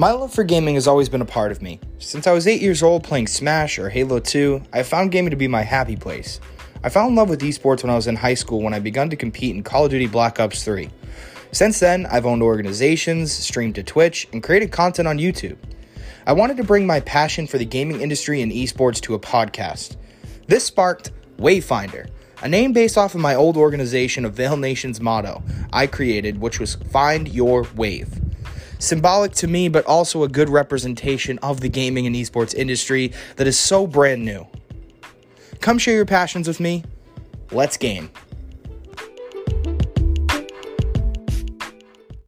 My love for gaming has always been a part of me. Since I was 8 years old playing Smash or Halo 2, I found gaming to be my happy place. I fell in love with esports when I was in high school when I began to compete in Call of Duty Black Ops 3. Since then, I've owned organizations, streamed to Twitch, and created content on YouTube. I wanted to bring my passion for the gaming industry and esports to a podcast. This sparked Wavefinder, a name based off of my old organization of Vale Nation's motto I created, which was Find Your Wave. Symbolic to me, but also a good representation of the gaming and esports industry that is so brand new. Come share your passions with me. Let's game.